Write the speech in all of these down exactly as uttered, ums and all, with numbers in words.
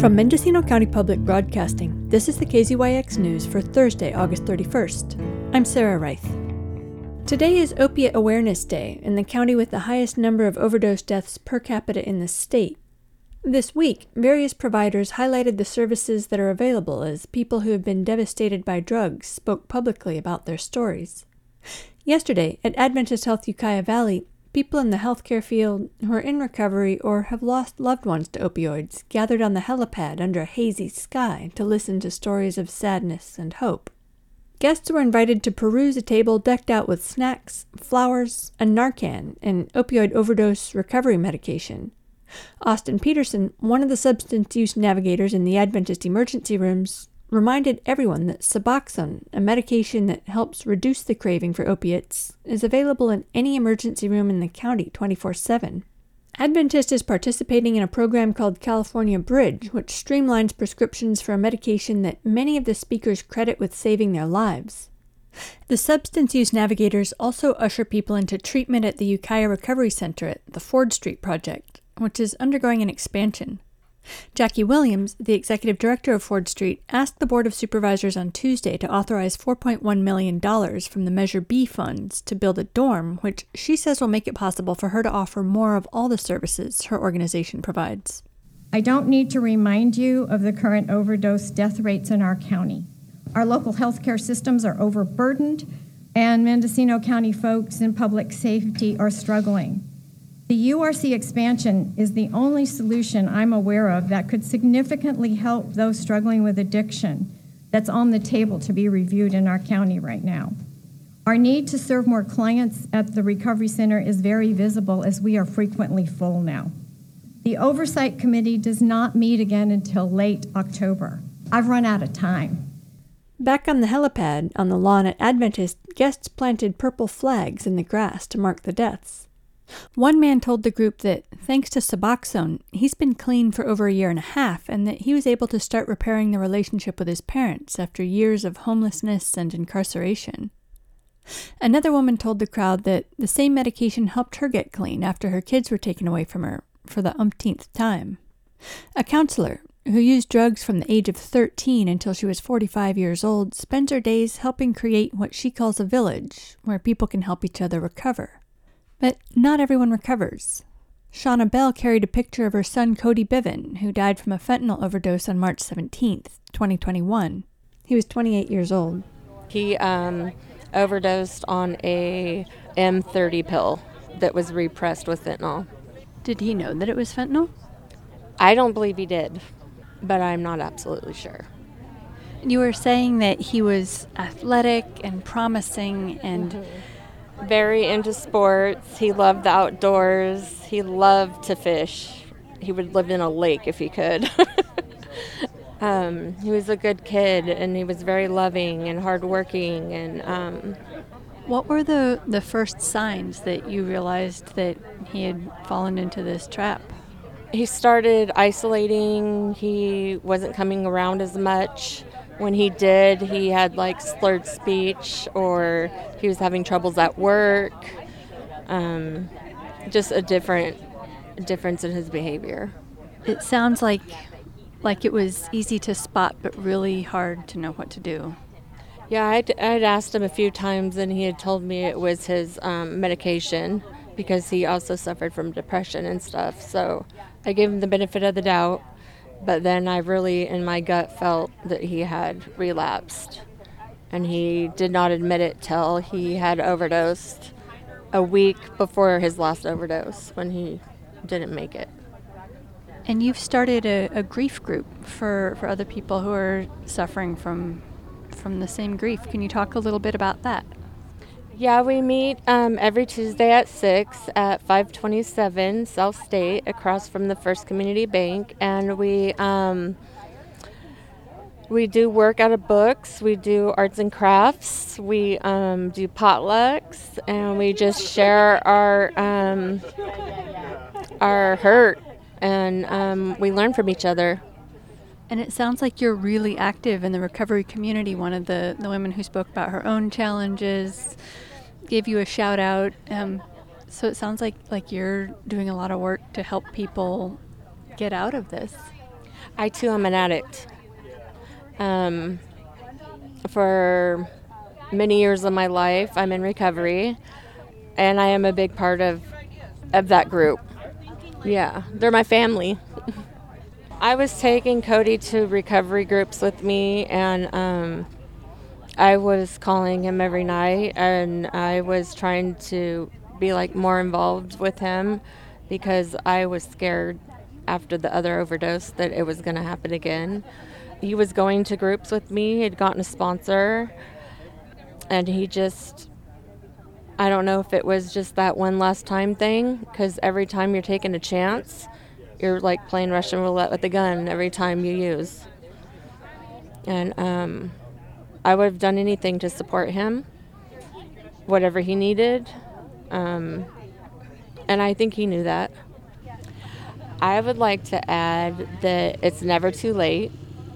From Mendocino County Public Broadcasting, this is the K Z Y X News for Thursday, August thirty-first. I'm Sarah Reith. Today is Opiate Awareness Day in the county with the highest number of overdose deaths per capita in the state. This week, various providers highlighted the services that are available as people who have been devastated by drugs spoke publicly about their stories. Yesterday, at Adventist Health Ukiah Valley, people in the healthcare field who are in recovery or have lost loved ones to opioids gathered on the helipad under a hazy sky to listen to stories of sadness and hope. Guests were invited to peruse a table decked out with snacks, flowers, and Narcan, an opioid overdose recovery medication. Austin Peterson, one of the substance use navigators in the Adventist emergency rooms, reminded everyone that Suboxone, a medication that helps reduce the craving for opiates, is available in any emergency room in the county twenty-four seven. Adventist is participating in a program called California Bridge, which streamlines prescriptions for a medication that many of the speakers credit with saving their lives. The substance use navigators also usher people into treatment at the Ukiah Recovery Center at the Ford Street Project, which is undergoing an expansion. Jackie Williams, the executive director of Ford Street, asked the Board of Supervisors on Tuesday to authorize four point one million dollars from the Measure B funds to build a dorm, which she says will make it possible for her to offer more of all the services her organization provides. I don't need to remind you of the current overdose death rates in our county. Our local health care systems are overburdened, and Mendocino County folks in public safety are struggling. The U R C expansion is the only solution I'm aware of that could significantly help those struggling with addiction that's on the table to be reviewed in our county right now. Our need to serve more clients at the Recovery Center is very visible as we are frequently full now. The Oversight Committee does not meet again until late October. I've run out of time. Back on the helipad on the lawn at Adventist, guests planted purple flags in the grass to mark the deaths. One man told the group that, thanks to Suboxone, he's been clean for over a year and a half, and that he was able to start repairing the relationship with his parents after years of homelessness and incarceration. Another woman told the crowd that the same medication helped her get clean after her kids were taken away from her for the umpteenth time. A counselor, who used drugs from the age of thirteen until she was forty-five years old, spends her days helping create what she calls a village, where people can help each other recover. But not everyone recovers. Shawna Bell carried a picture of her son Cody Biven, who died from a fentanyl overdose on March seventeenth, twenty twenty-one. He was twenty-eight years old. He um, overdosed on a M thirty pill that was repressed with fentanyl. Did he know that it was fentanyl? I don't believe he did, but I'm not absolutely sure. You were saying that he was athletic and promising and... Mm-hmm. Very into sports. He loved the outdoors. He loved to fish. He would live in a lake if he could. um, he was a good kid, and he was very loving and hardworking. And um, what were the the first signs that you realized that he had fallen into this trap? He started isolating. He wasn't coming around as much. When he did, he had like slurred speech, or he was having troubles at work. Um, just a different difference in his behavior. It sounds like like it was easy to spot, but really hard to know what to do. Yeah, I'd, I'd asked him a few times, and he had told me it was his um, medication, because he also suffered from depression and stuff. So I gave him the benefit of the doubt. But then I really, in my gut, felt that he had relapsed. And he did not admit it till he had overdosed a week before his last overdose, when he didn't make it. And you've started a, a grief group for, for other people who are suffering from from the same grief. Can you talk a little bit about that? Yeah, we meet um, every Tuesday at six at five twenty-seven South State, across from the First Community Bank, and we um, we do work out of books, we do arts and crafts, we um, do potlucks, and we just share our um, our hurt, and um, we learn from each other. And it sounds like you're really active in the recovery community. One of the, the women who spoke about her own challenges gave you a shout out. Um, so it sounds like, like you're doing a lot of work to help people get out of this. I too am an addict. Um, for many years of my life, I'm in recovery, and I am a big part of of that group. Yeah, they're my family. I was taking Cody to recovery groups with me, and um, I was calling him every night, and I was trying to be like more involved with him because I was scared after the other overdose that it was going to happen again. He was going to groups with me, he had gotten a sponsor, and he just, I don't know if it was just that one last time thing, because every time you're taking a chance, you're like playing Russian roulette with a gun every time you use. And um, I would have done anything to support him, whatever he needed. Um, and I think he knew that. I would like to add that it's never too late.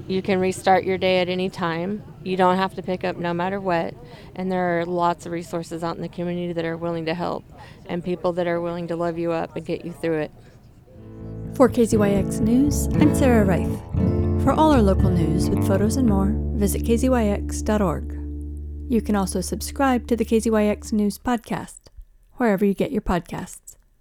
You can restart your day at any time. You don't have to pick up no matter what. And there are lots of resources out in the community that are willing to help and people that are willing to love you up and get you through it. For K Z Y X News, I'm Sarah Reif. For all our local news with photos and more, visit k z y x dot org. You can also subscribe to the K Z Y X News podcast, wherever you get your podcasts.